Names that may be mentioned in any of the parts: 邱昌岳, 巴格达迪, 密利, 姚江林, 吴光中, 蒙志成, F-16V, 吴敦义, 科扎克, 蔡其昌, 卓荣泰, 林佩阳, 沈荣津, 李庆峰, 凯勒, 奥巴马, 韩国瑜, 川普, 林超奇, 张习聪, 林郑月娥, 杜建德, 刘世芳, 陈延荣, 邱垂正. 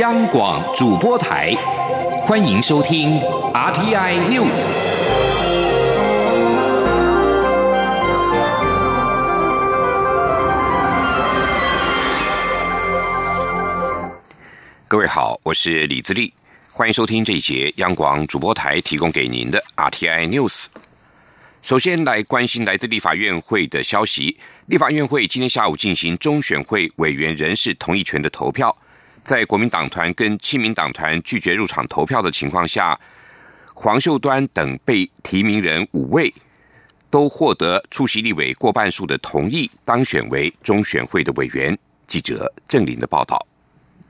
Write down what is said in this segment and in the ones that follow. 央广主播台，欢迎收听 RTI News。各位好，我是李自立，欢迎收听这一节央广主播台提供给您的 RTI News。首先来关心来自立法院会的消息。立法院会今天下午进行中选会委员人事同意权的投票。在国民党团跟亲民党团拒绝入场投票的情况下，黄秀端等被提名人5位都获得出席立委过半数的同意，当选为中选会的委员。记者郑林的报道。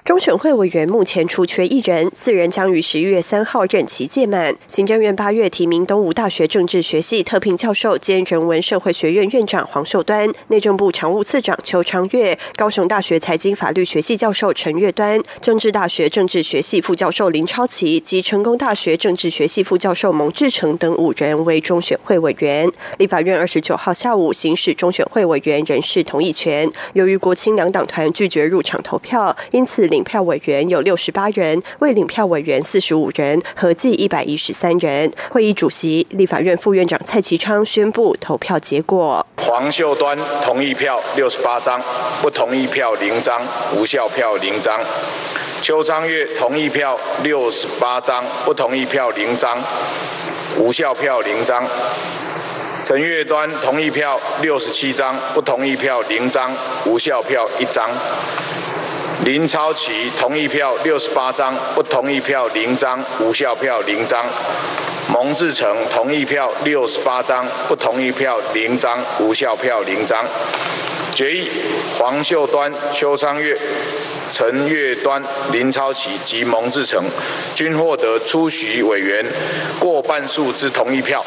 中选会委员目前出缺1人，4人将于11月3号任期届满。行政院8月提名东吴大学政治学系特聘教授兼人文社会学院院长黄秀端，内政部常务次长邱昌岳，高雄大学财经法律学系教授陈月端，政治大学政治学系副教授林超奇及成功大学政治学系副教授蒙志成等5人为中选会委员。立法院29号下午行使中选会委员人事同意权，由于国亲两党团拒绝入场投票，因此领票委员有68人，未领票委员45人，合计113人。会议主席、立法院副院长蔡其昌宣布投票结果：黄秀端同意票68张，不同意票0张，无效票0张；邱昌岳同意票68张，不同意票0张，无效票0张；陈月端同意票67张，不同意票0张，无效票1张。林超奇同意票68张，不同意票0张，无效票0张；蒙志成同意票68张，不同意票0张，无效票0张。决议：黄秀端、邱昌岳、陈月端、林超奇及蒙志成均获得出席委员过半数之同意票，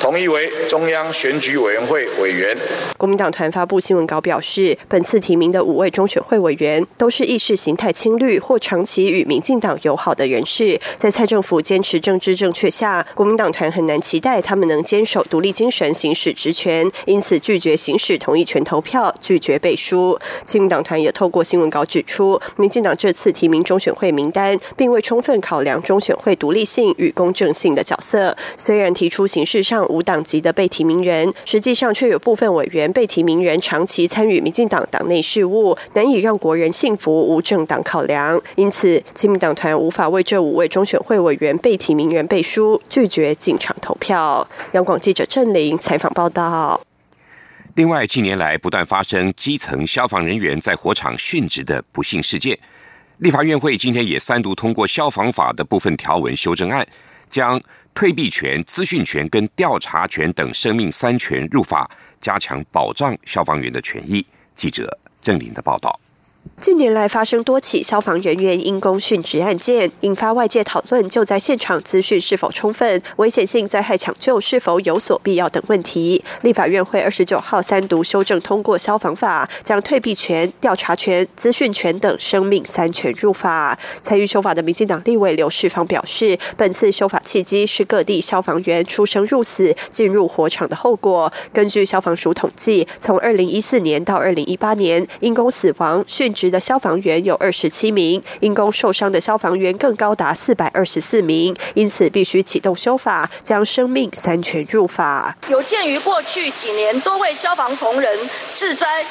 同意为中央选举委员会委员。国民党团发布新闻稿表示，本次提名的5位中选会委员都是意识形态亲绿或长期与民进党友好的人士，在蔡政府坚持政治正确下，国民党团很难期待他们能坚守独立精神行使职权，因此拒绝行使同意权投票，拒绝背书。亲民党团也透过新闻稿指出，民进党这次提名中选会名单并未充分考量中选会独立性与公正性的角色，虽然提出形式上无党籍的被提名人，实际上却有部分委员被提名人长期参与民进党党内事务，难以让国人信服无政党考量，因此亲民党团无法为这5位中选会委员被提名人背书，拒绝进场投票。央广记者郑玲采访报道。另外，近年来不断发生基层消防人员在火场殉职的不幸事件。立法院会今天也3读通过消防法的部分条文修正案，将退避权、资讯权跟调查权等生命3权入法，加强保障消防员的权益。记者郑林的报道。近年来发生多起消防人员因公殉职案件，引发外界讨论就在现场资讯是否充分、危险性灾害抢救是否有所必要等问题。立法院会29号3读修正通过消防法，将退避权、调查权、资讯权等生命3权入法。参与修法的民进党立委刘世芳表示，本次修法契机是各地消防员出生入死进入火场的后果。根据消防署统计，从2014年到2018年，因公死亡、殉职的消防员有27名，因公受伤的消防员更高达424名，因此必须启动修法，将生命3权入法。有鉴于过去几年多位消防同仁致灾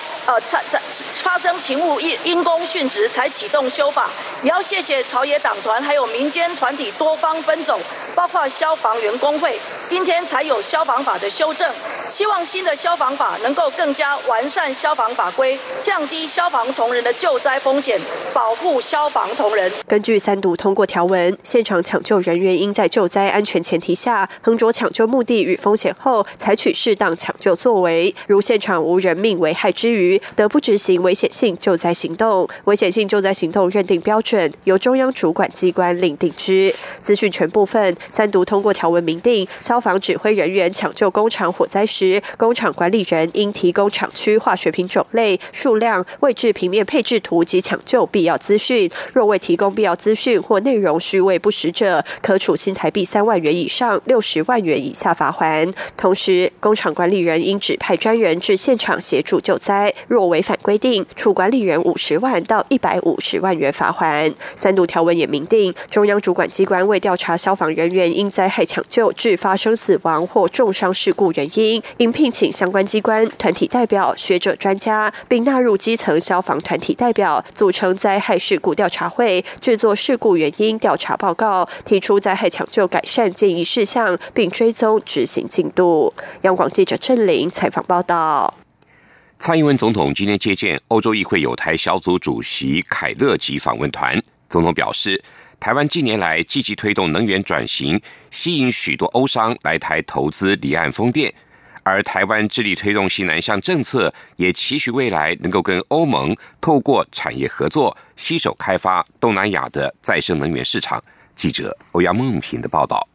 发生勤务因公殉职，才启动修法。也要谢谢朝野党团还有民间团体多方分种，包括消防员工会，今天才有消防法的修正。希望新的消防法能够更加完善消防法规，降低消防同仁的救灾风险，保护消防同仁。根据3读通过条文，现场抢救人员应在救灾安全前提下，衡酌抢救目的与风险后，采取适当抢救作为，如现场无人命危害之余，得不执行危险性救灾行动。危险性救灾行动认定标准由中央主管机关另定之。资讯权部分，3读通过条文明定，消防指挥人员抢救工厂火灾时，工厂管理人应提供厂区化学品种类、数量、位置平面配置试图及抢救必要资讯。若未提供必要资讯或内容虚伪不实者，可处新台币3万元以上60万元以下罚锾。同时，工厂管理人应指派专人至现场协助救灾，若违反规定，处管理人50万到150万元罚锾。三读条文也明定，中央主管机关为调查消防人员因灾害抢救致发生死亡或重伤事故原因，应聘请相关机关、团体代表、学者专家，并纳入基层消防团体代表，组成灾害事故调查会，制作事故原因调查报告，提出灾害抢救改善建议事项，并追踪执行进度。央广记者郑玲采访报道。蔡英文总统今天接见欧洲议会友台小组主席凯勒及访问团，总统表示，台湾近年来积极推动能源转型，吸引许多欧商来台投资离岸风电，而台湾致力推动西南向政策，也期许未来能够跟欧盟透过产业合作，携手开发东南亚的再生能源市场。记者欧阳梦平的报道。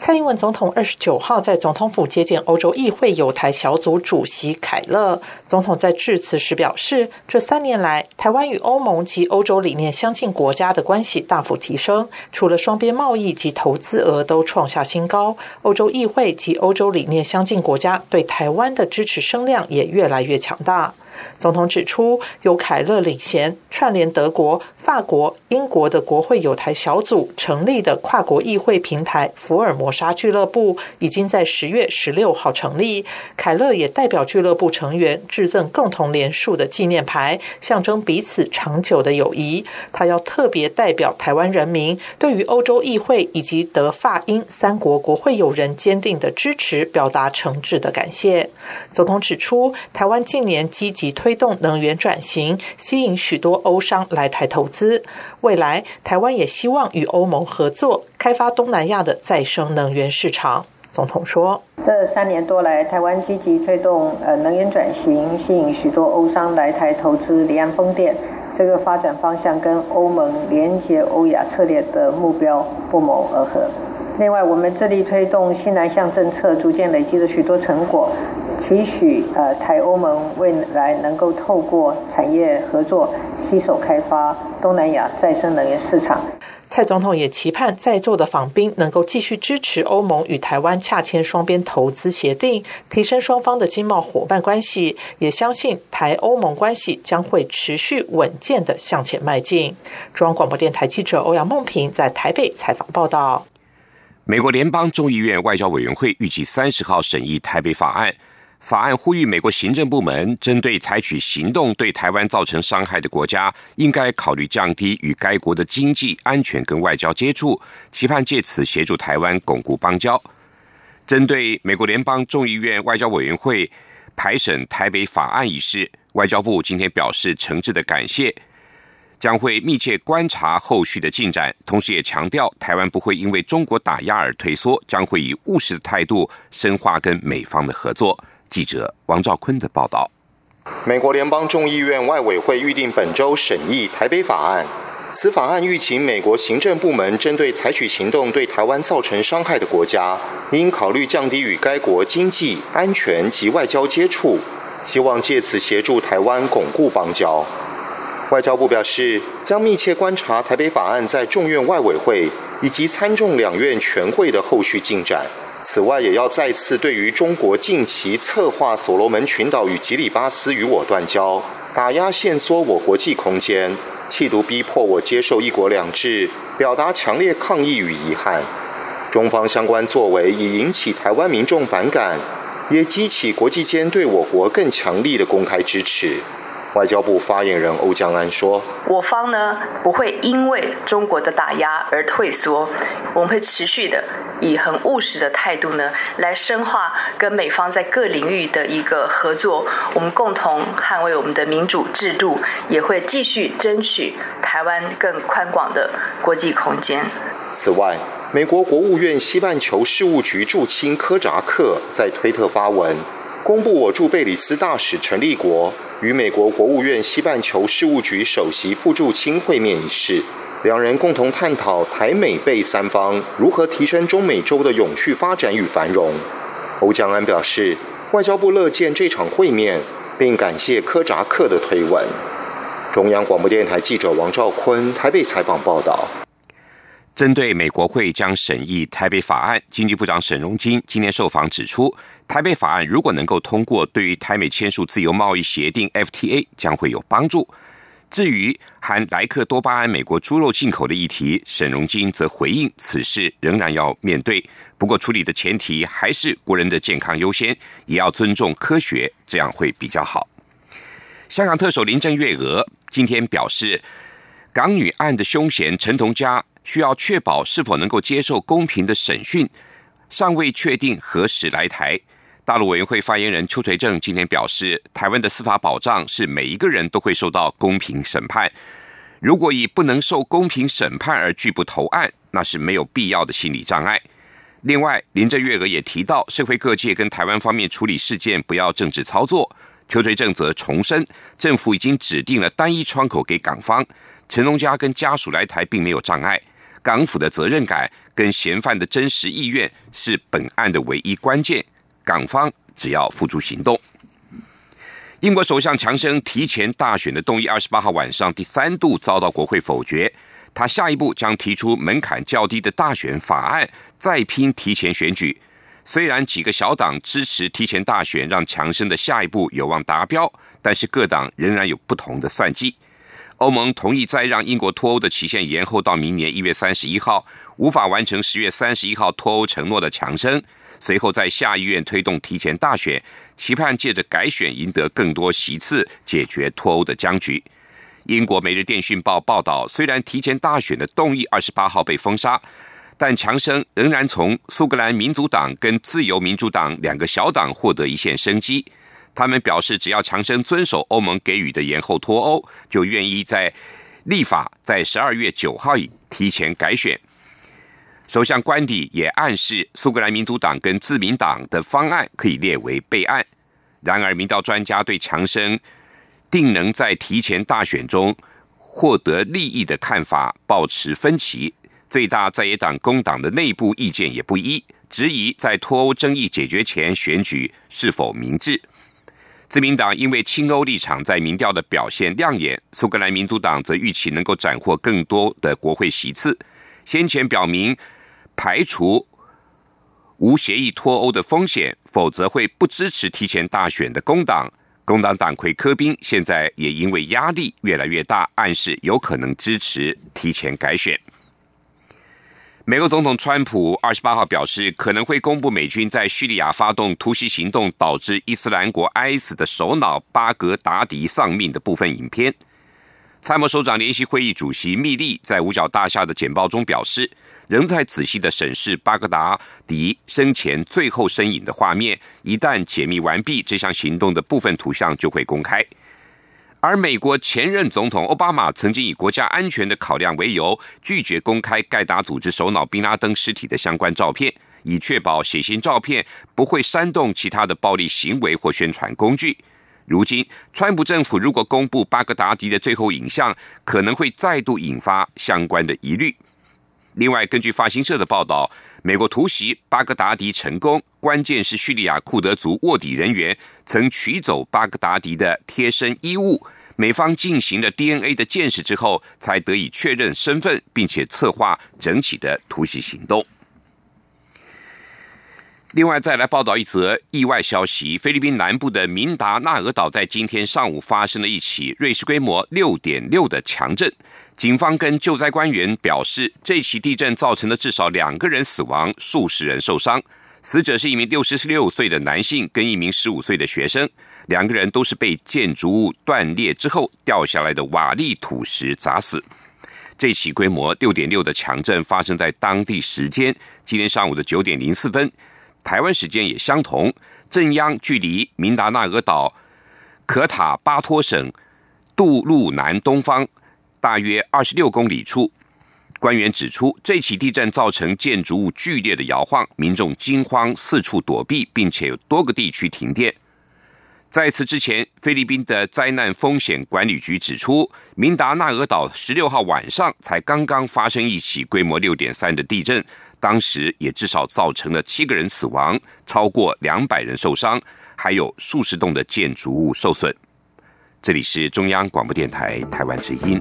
蔡英文总统29号在总统府接见欧洲议会友台小组主席凯勒。总统在致辞时表示，这3年来，台湾与欧盟及欧洲理念相近国家的关系大幅提升，除了双边贸易及投资额都创下新高，欧洲议会及欧洲理念相近国家对台湾的支持声量也越来越强大。总统指出，由凯勒领衔串联德国、法国、英国的国会友台小组成立的跨国议会平台福尔摩沙俱乐部已经在10月16号成立，凯勒也代表俱乐部成员致赠共同联署的纪念牌，象征彼此长久的友谊。他要特别代表台湾人民对于欧洲议会以及德、法、英三国国会友人坚定的支持表达诚挚的感谢。总统指出，台湾近年积极推动能源转型，吸引许多欧商来台投资。未来，台湾也希望与欧盟合作，开发东南亚的再生能源市场。总统说，这3年多来，台湾积极推动能源转型，吸引许多欧商来台投资离岸风电，这个发展方向跟欧盟连结欧亚策略的目标不谋而合。另外，我们致力推动西南向政策，逐渐累积了许多成果，期许台欧盟未来能够透过产业合作，携手开发东南亚再生能源市场。蔡总统也期盼在座的访宾能够继续支持欧盟与台湾洽签双边投资协定，提升双方的经贸伙伴关系，也相信台欧盟关系将会持续稳健地向前迈进。中央广播电台记者欧阳梦平在台北采访报道。美国联邦众议院外交委员会预计30号审议台北法案，法案呼吁美国行政部门针对采取行动对台湾造成伤害的国家，应该考虑降低与该国的经济、安全跟外交接触，期盼借此协助台湾巩固邦交。针对美国联邦众议院外交委员会排审台北法案一事，外交部今天表示诚挚的感谢，将会密切观察后续的进展，同时也强调台湾不会因为中国打压而退缩，将会以务实的态度深化跟美方的合作。记者王兆坤的报道。美国联邦众议院外委会预定本周审议台北法案，此法案预期美国行政部门针对采取行动对台湾造成伤害的国家，应考虑降低与该国经济、安全及外交接触，希望借此协助台湾巩固邦交。外交部表示，将密切观察台北法案在众院外委会以及参众两院全会的后续进展。此外，也要再次对于中国近期策划所罗门群岛与吉里巴斯与我断交，打压限缩我国际空间，企图逼迫我接受一国两制，表达强烈抗议与遗憾。中方相关作为已引起台湾民众反感，也激起国际间对我国更强力的公开支持。外交部发言人欧江安说，我方呢不会因为中国的打压而退缩，我们会持续的以很务实的态度呢来深化跟美方在各领域的一个合作，我们共同捍卫我们的民主制度，也会继续争取台湾更宽广的国际空间。此外，美国国务院西半球事务局驻青科扎克在推特发文，公布我驻贝里斯大使陈立国与美国国务院西半球事务局首席副驻青会面一事，两人共同探讨台美贝三方如何提升中美洲的永续发展与繁荣。欧江安表示，外交部乐见这场会面，并感谢科扎克的推文。中央广播电台记者王兆坤台北采访报道。针对美国会将审议台北法案，经济部长沈荣津今天受访指出，台北法案如果能够通过，对于台美签署自由贸易协定 FTA 将会有帮助。至于含莱克多巴胺美国猪肉进口的议题，沈荣津则回应此事仍然要面对，不过处理的前提还是国人的健康优先，也要尊重科学，这样会比较好。香港特首林郑月娥今天表示，港女案的凶嫌陈同佳需要确保是否能够接受公平的审讯，尚未确定何时来台。大陆委员会发言人邱垂正今天表示，台湾的司法保障是每一个人都会受到公平审判，如果以不能受公平审判而拒不投案，那是没有必要的心理障碍。另外，林郑月娥也提到，社会各界跟台湾方面处理事件不要政治操作。邱垂正则重申，政府已经指定了单一窗口给港方，陈同佳跟家属来台并没有障碍。港府的责任感跟嫌犯的真实意愿是本案的唯一关键，港方只要付诸行动。英国首相强生提前大选的动议28号晚上第三度遭到国会否决，他下一步将提出门槛较低的大选法案，再拼提前选举。虽然几个小党支持提前大选让强生的下一步有望达标，但是各党仍然有不同的算计。欧盟同意再让英国脱欧的期限延后到明年1月31号，无法完成10月31号脱欧承诺的强生，随后在下议院推动提前大选，期盼借着改选赢得更多席次，解决脱欧的僵局。英国《每日电讯报》报道，虽然提前大选的动议28号被封杀，但强生仍然从苏格兰民族党跟自由民主党两个小党获得一线生机。他们表示，只要强生遵守欧盟给予的延后脱欧，就愿意在立法在12月9号以提前改选。首相官邸也暗示，苏格兰民主党跟自民党的方案可以列为备案。然而，民调专家对强生定能在提前大选中获得利益的看法抱持分歧。最大在野党工党的内部意见也不一，质疑在脱欧争议解决前选举是否明智。自民党因为亲欧立场在民调的表现亮眼，苏格兰民主党则预期能够斩获更多的国会席次。先前表明排除无协议脱欧的风险，否则会不支持提前大选的工党党魁科宾现在也因为压力越来越大，暗示有可能支持提前改选。美国总统川普28号表示，可能会公布美军在叙利亚发动突袭行动，导致伊斯兰国 IS 的首脑巴格达迪丧命的部分影片。参谋首长联席会议主席密利在五角大厦的简报中表示，仍在仔细的审视巴格达迪生前最后身影的画面，一旦解密完毕，这项行动的部分图像就会公开。而美国前任总统奥巴马曾经以国家安全的考量为由，拒绝公开盖达组织首脑宾拉登尸体的相关照片，以确保血腥照片不会煽动其他的暴力行为或宣传工具。如今，川普政府如果公布巴格达迪的最后影像，可能会再度引发相关的疑虑。另外，根据法新社的报道，美国突袭巴格达迪成功，关键是叙利亚库德族卧底人员曾取走巴格达迪的贴身衣物，美方进行了 DNA 的鉴识之后，才得以确认身份，并且策划整起的突袭行动。另外，再来报道一则意外消息，菲律宾南部的明达纳尔岛在今天上午发生了一起瑞士规模 6.6 的强震。警方跟救灾官员表示，这起地震造成了至少2个人死亡，数十人受伤。死者是一名66岁的男性跟一名15岁的学生，2个人都是被建筑物断裂之后掉下来的瓦砾土石砸死。这起规模 6.6 的强震发生在当地时间今天上午的9点04分，台湾时间也相同。震央距离明达纳尔岛可塔巴托省杜路南东方大约26公里处。官员指出，这起地震造成建筑物剧烈的摇晃，民众惊慌四处躲避，并且有多个地区停电。在此之前，菲律宾的灾难风险管理局指出，明达纳尔岛16号晚上才刚刚发生一起规模 6.3 的地震，当时也至少造成了7个人死亡，超过200人受伤，还有数十栋的建筑物受损。这里是中央广播电台台湾之音。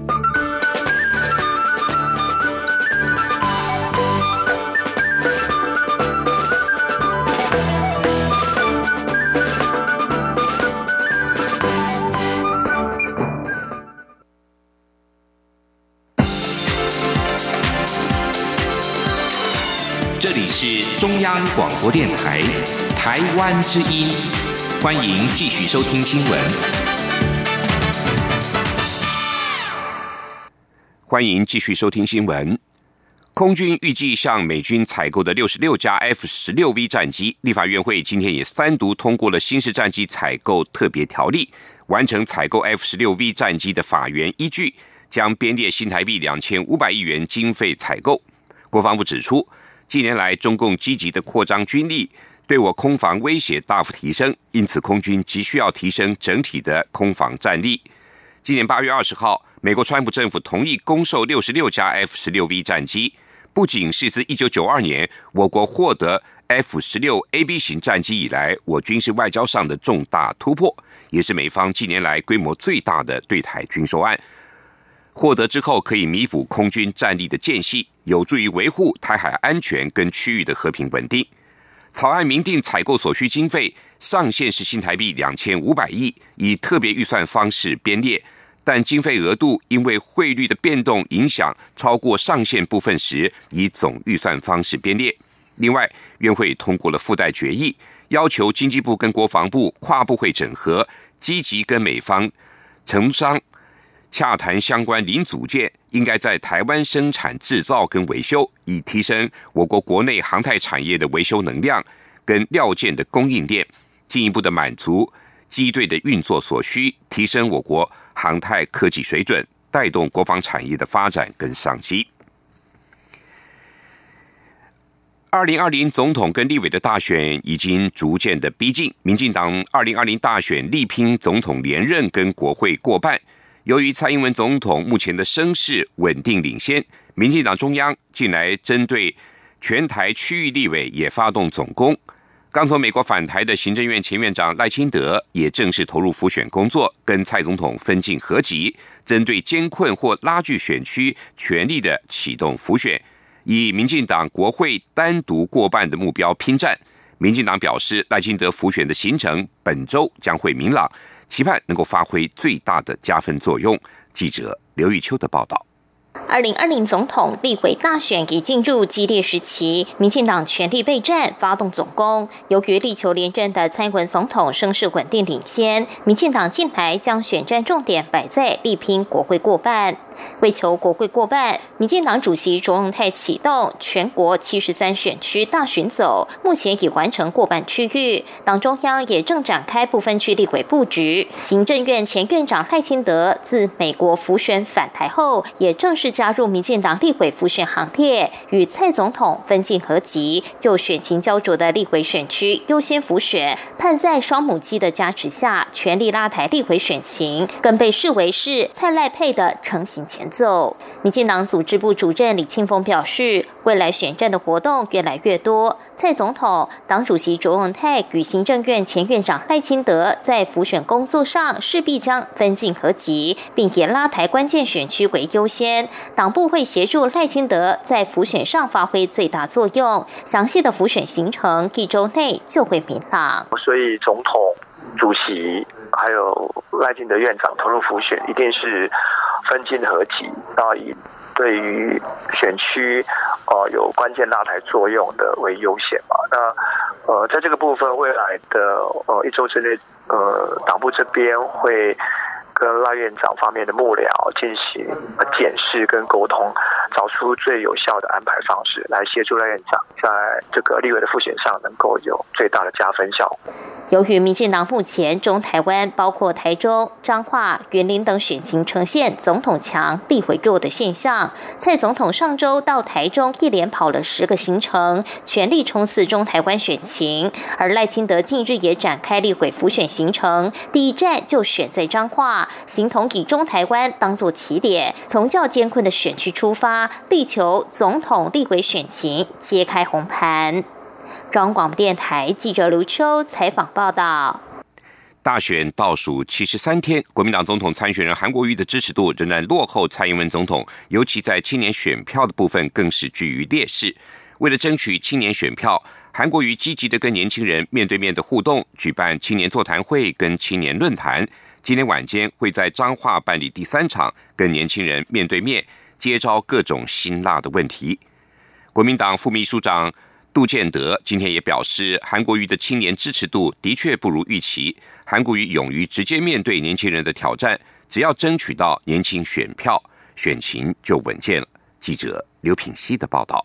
这里是中央广播电台台湾之音，欢迎继续收听新闻。欢迎继续收听新闻。空军预计向美军采购的66架 F-16V 战机，立法院会今天也三读通过了新式战机采购特别条例，完成采购 F-16V 战机的法源依据，将编列新台币2500亿元经费采购。国防部指出，近年来中共积极的扩张军力，对我空防威胁大幅提升，因此空军急需要提升整体的空防战力。今年8月20号，美国川普政府同意供售66架 F-16V 战机，不仅是自1992年我国获得 F-16AB 型战机以来我军事外交上的重大突破，也是美方近年来规模最大的对台军售案。获得之后可以弥补空军战力的间隙，有助于维护台海安全跟区域的和平稳定。草案明定采购所需经费上限是新台币2500亿，以特别预算方式编列，但经费额度因为汇率的变动影响超过上限部分时，以总预算方式编列。另外，院会通过了附带决议，要求经济部跟国防部跨部会整合，积极跟美方承商洽谈相关零组件应该在台湾生产制造跟维修，以提升我国国内航太产业的维修能量跟料件的供应链，进一步的满足机队的运作所需，提升我国航太科技水准，带动国防产业的发展跟商机。2020总统跟立委的大选已经逐渐的逼近，民进党2020大选力拼总统连任跟国会过半。由于蔡英文总统目前的声势稳定领先，民进党中央近来针对全台区域立委也发动总攻。刚从美国返台的行政院前院长赖清德也正式投入辅选工作，跟蔡总统分进合击，针对艰困或拉锯选区全力的启动辅选，以民进党国会单独过半的目标拼战。民进党表示，赖清德辅选的行程本周将会明朗，期盼能够发挥最大的加分作用。记者刘玉秋的报道。2020总统立委大选已进入激烈时期，民进党全力备战，发动总攻。由于力求连任的蔡英文总统声势稳定领先，民进党近来将选战重点摆在力拼国会过半。为求国会过半，民进党主席卓荣泰启动全国73选区大巡走，目前已完成过半区域。党中央也正展开部分区立委布局。行政院前院长赖清德自美国辅选返台后，也正式加入民进党立委辅选行列，与蔡总统分进合击，就选情焦灼的立委选区优先辅选，盼在双母鸡的加持下，全力拉抬立委选情，更被视为是蔡赖配的成型前奏。民进党组织部主任李庆峰表示，未来选战的活动越来越多，蔡总统、党主席卓荣泰与行政院前院长赖清德在辅选工作上势必将分进合击，并也拉抬关键选区为优先。党部会协助赖清德在辅选上发挥最大作用，详细的辅选行程一周内就会明朗。所以总统、主席还有赖清德院长投入辅选，一定是分进合击，到以对于选区有关键拉抬作用的为优先嘛。那在这个部分，未来的一周之内，党部这边会跟赖院长方面的幕僚进行检视跟沟通，找出最有效的安排方式，来协助赖院长在这个立委的复选上能够有最大的加分效果。由于民进党目前中台湾包括台中、彰化、云林等选情呈现总统强、立委弱的现象，蔡总统上周到台中一连跑了10个行程，全力冲刺中台湾选情。而赖清德近日也展开立委辅选行程，第一站就选在彰化，形同以中台湾当作起点，从较艰困的选区出发，力求总统、立委选情揭开红盘。中央广播电台记者刘秋采访报道。大选倒数73天，国民党总统参选人韩国瑜的支持度仍然落后蔡英文总统，尤其在青年选票的部分更是居于劣势。为了争取青年选票，韩国瑜积极的跟年轻人面对面的互动，举办青年座谈会跟青年论坛。今天晚间会在彰化办理第3场跟年轻人面对面，接招各种辛辣的问题。国民党副秘书长杜建德今天也表示，韩国瑜的青年支持度的确不如预期。韩国瑜勇于直接面对年轻人的挑战，只要争取到年轻选票，选情就稳健了。记者刘品熙的报道。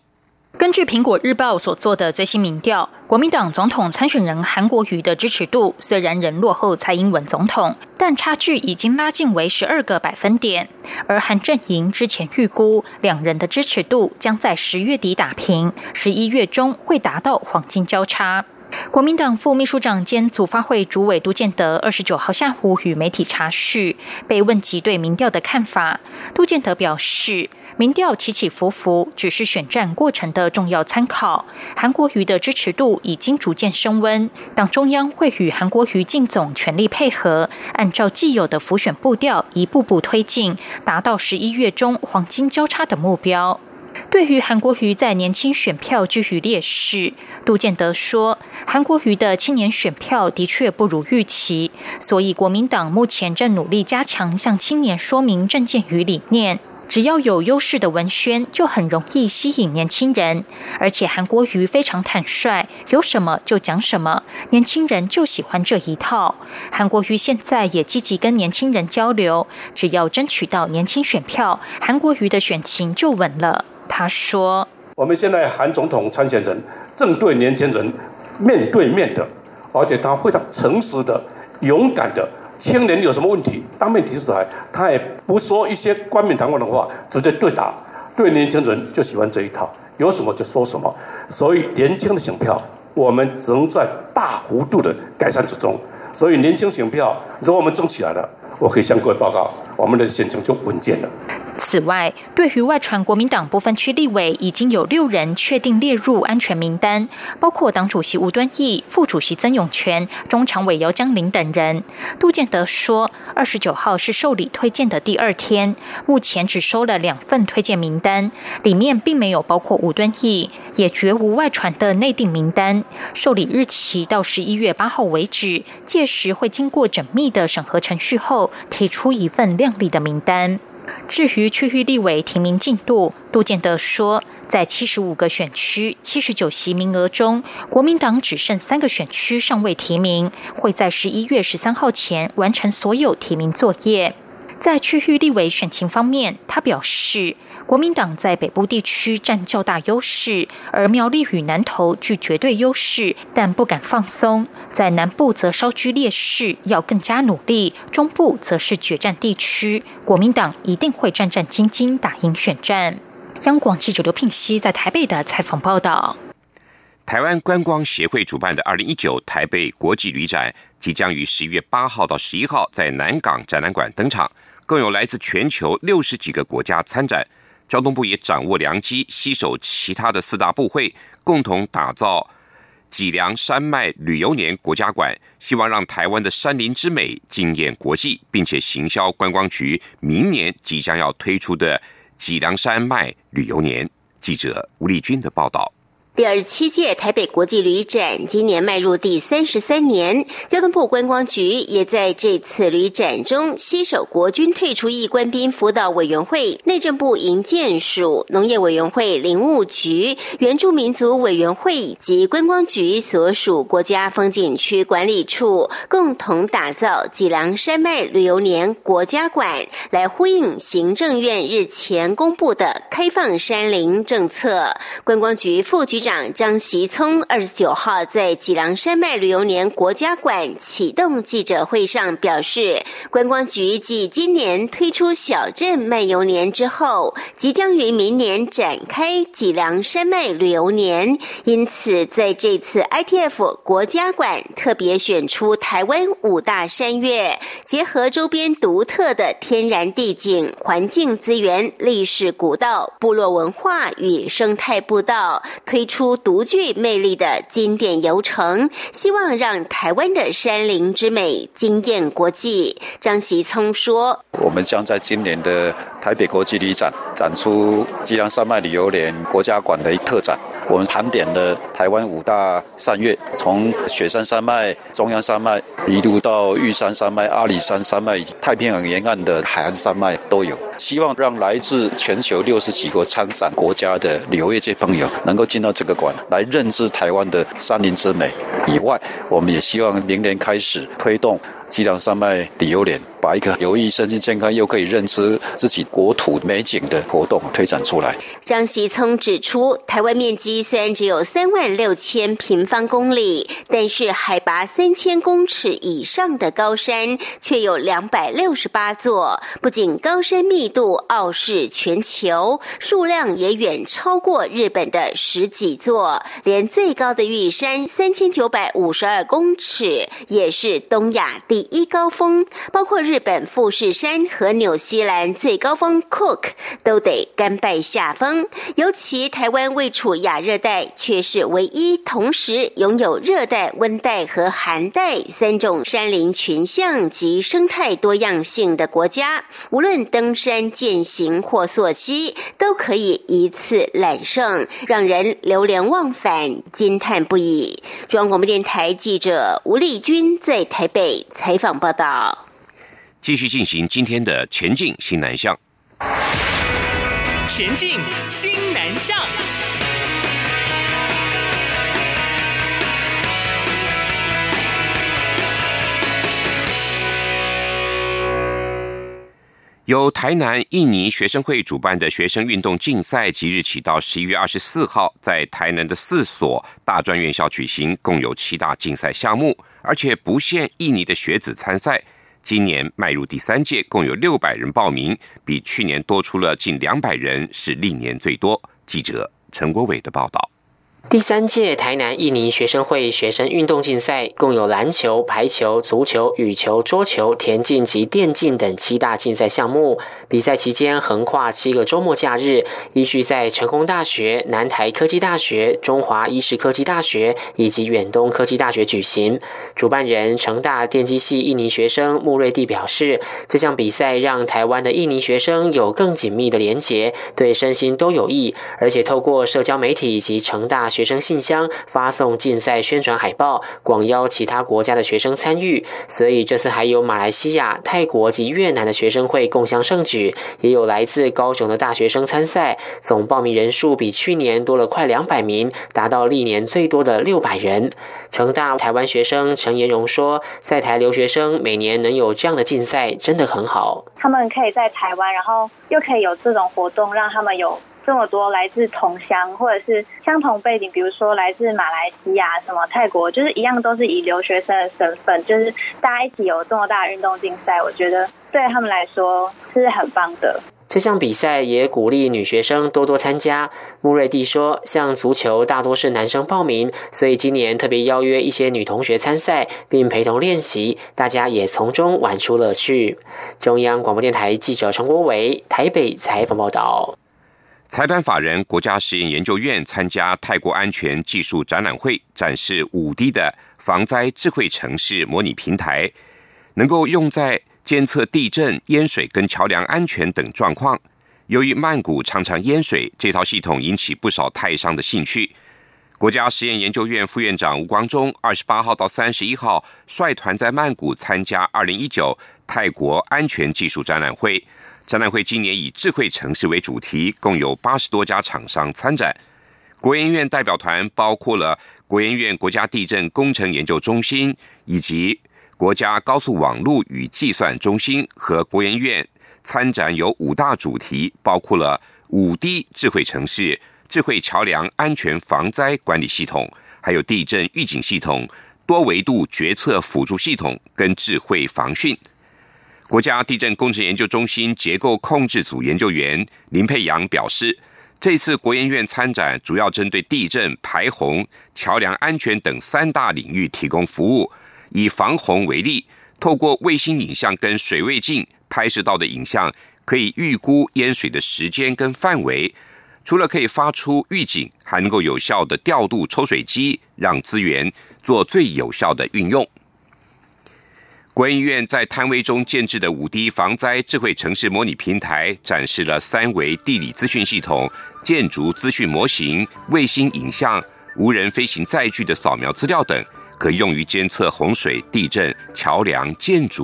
根据苹果日报所做的最新民调，国民党总统参选人韩国瑜的支持度虽然仍落后蔡英文总统，但差距已经拉近为12个百分点。而韩阵营之前预估两人的支持度将在10月底打平，11月中会达到黄金交叉。国民党副秘书长兼组发会主委杜建德29号下午与媒体查叙，被问及对民调的看法，杜建德表示，民调起起伏伏，只是选战过程的重要参考。韩国瑜的支持度已经逐渐升温，党中央会与韩国瑜靳总全力配合，按照既有的浮选步调一步步推进，达到11月中黄金交叉的目标。对于韩国瑜在年轻选票居于劣势，杜建德说，韩国瑜的青年选票的确不如预期，所以国民党目前正努力加强向青年说明政见与理念，只要有优势的文宣就很容易吸引年轻人，而且韩国瑜非常坦率，有什么就讲什么，年轻人就喜欢这一套。韩国瑜现在也积极跟年轻人交流，只要争取到年轻选票，韩国瑜的选情就稳了。他说，我们现在韩总统参选人正对年轻人面对面的，而且他非常诚实的、勇敢的，青年有什么问题当面提出来，他也不说一些冠冕堂皇的话，直接对答。对年轻人就喜欢这一套，有什么就说什么，所以年轻的选票我们仍在大幅度的改善之中。所以年轻选票如果我们争起来了，我可以向各位报告，我们的选情就稳健了。此外，对于外传国民党不分区立委已经有6人确定列入安全名单，包括党主席吴敦义、副主席曾永权、中常委姚江林等人。杜建德说，29号是受理推荐的第2天，目前只收了2份推荐名单，里面并没有包括吴敦义，也绝无外传的内定名单。受理日期到11月8号为止，届时会经过缜密的审核程序后，提出一份亮丽的名单。至于区域立委提名进度，杜建德说，在75个选区79席名额中，国民党只剩3个选区尚未提名，会在11月13号前完成所有提名作业。在区域立委选情方面，他表示，国民党在北部地区占较大优势，而苗栗与南投具绝对优势，但不敢放松；在南部则稍居劣势，要更加努力；中部则是决战地区，国民党一定会战战兢兢打赢选战。央广记者刘聘熙在台北的采访报道。台湾观光协会主办的2019台北国际旅展即将于11月8号到11号在南港展览馆登场，更有来自全球60几个国家参展。交通部也掌握良机，携手其他的4大部会，共同打造脊梁山脉旅游年国家馆，希望让台湾的山林之美惊艳国际，并且行销观光局明年即将要推出的脊梁山脉旅游年。记者吴丽君的报道。第27届台北国际旅展今年迈入第33年，交通部观光局也在这次旅展中携手国军退出役官兵辅导委员会、内政部营建署、农业委员会林务局、原住民族委员会及观光局所属国家风景区管理处，共同打造脊梁山脉旅游年国家馆，来呼应行政院日前公布的开放山林政策。观光局副局长张习聪29号在脊梁山脉旅游年国家馆启动记者会上表示，观光局继今年推出小镇漫游年之后，即将于明年展开脊梁山脉旅游年，因此在这次 ITF 国家馆特别选出台湾5大山岳，结合周边独特的天然地景、环境资源、历史古道、部落文化与生态步道，推出独具魅力的经典游程，希望让台湾的山林之美惊艳国际。张锡聪说：“我们将在今年的台北国际旅展展出基隆山脉旅游联国家馆的特展。我们盘点了台湾5大山岳，从雪山山脉、中央山脉一路到玉山山脉、阿里山山脉、太平洋沿岸的海岸山脉都有。希望让来自全球60几个参展国家的旅游业界朋友能够进到这个馆来认知台湾的山林之美。以外，我们也希望明年开始推动基隆山脉旅游联，把一个有益身心健康又可以认知自己国土美景的活动推展出来。”张锡聪指出，台湾面积虽然只有36000平方公里，但是海拔3000公尺以上的高山却有268座，不仅高山密度傲视全球，数量也远超过日本的10几座，连最高的玉山3952公尺也是东亚第1高峰，包括日本富士山和纽西兰最高峰 Cook 都得甘拜下风。尤其台湾位处亚热带，却是唯一同时拥有热带、温带和寒带3种山林群象及生态多样性的国家，无论登山、健行或溯溪，都可以一次揽胜，让人流连忘返，惊叹不已。中央广播电台记者吴丽君在台北采访报道。继续进行今天的前进新南向。前进新南向。由台南印尼学生会主办的学生运动竞赛即日起到11月24号在台南的4所大专院校举行，共有7大竞赛项目，而且不限印尼的学子参赛。今年迈入第3届，共有600人报名，比去年多出了近200人，是历年最多。记者陈国伟的报道。第3届台南印尼学生会学生运动竞赛共有篮球、排球、足球、羽球、桌球、田径及电竞等7大竞赛项目。比赛期间横跨7个周末假日，依序在成功大学、南台科技大学、中华医事科技大学以及远东科技大学举行。主办人成大电机系印尼学生穆瑞蒂表示，这项比赛让台湾的印尼学生有更紧密的连结，对身心都有益，而且透过社交媒体及成大学生信箱发送竞赛宣传海报，广邀其他国家的学生参与，所以这次还有马来西亚、泰国及越南的学生会共襄盛举，也有来自高雄的大学生参赛。总报名人数比去年多了快200名，达到历年最多的600人。成大台湾学生陈延荣说，在台留学生每年能有这样的竞赛真的很好，他们可以在台湾，然后又可以有这种活动，让他们有这么多来自同乡或者是相同背景，比如说来自马来西亚、什么泰国，就是一样都是以留学生的身份，就是大家一起有这么大的运动竞赛，我觉得对他们来说是很棒的。这项比赛也鼓励女学生多多参加。穆瑞蒂说，像足球大多是男生报名，所以今年特别邀约一些女同学参赛，并陪同练习，大家也从中玩出乐趣。中央广播电台记者陈国维台北采访报道。财团法人国家实验研究院参加泰国安全技术展览会，展示5D 的防灾智慧城市模拟平台，能够用在监测地震、淹水跟桥梁安全等状况。由于曼谷常常淹水，这套系统引起不少泰商的兴趣。国家实验研究院副院长吴光中28号到31号率团在曼谷参加2019泰国安全技术展览会。展览会今年以智慧城市为主题，共有80多家厂商参展。国研院代表团包括了国研院国家地震工程研究中心以及国家高速网路与计算中心和国研院。参展有5大主题，包括了 5D 智慧城市、智慧桥梁安全防灾管理系统，还有地震预警系统、多维度决策辅助系统跟智慧防汛。国家地震工程研究中心结构控制组研究员林佩阳表示，这次国研院参展主要针对地震、排洪、桥梁安全等3大领域提供服务。以防洪为例，透过卫星影像跟水位镜拍摄到的影像，可以预估淹水的时间跟范围，除了可以发出预警，还能够有效的调度抽水机，让资源做最有效的运用。国安院在摊位中建置的 5D 防灾智慧城市模拟平台，展示了3维地理资讯系统、建筑资讯模型、卫星影像、无人飞行载具的扫描资料等，可用于监测洪水、地震、桥梁、建筑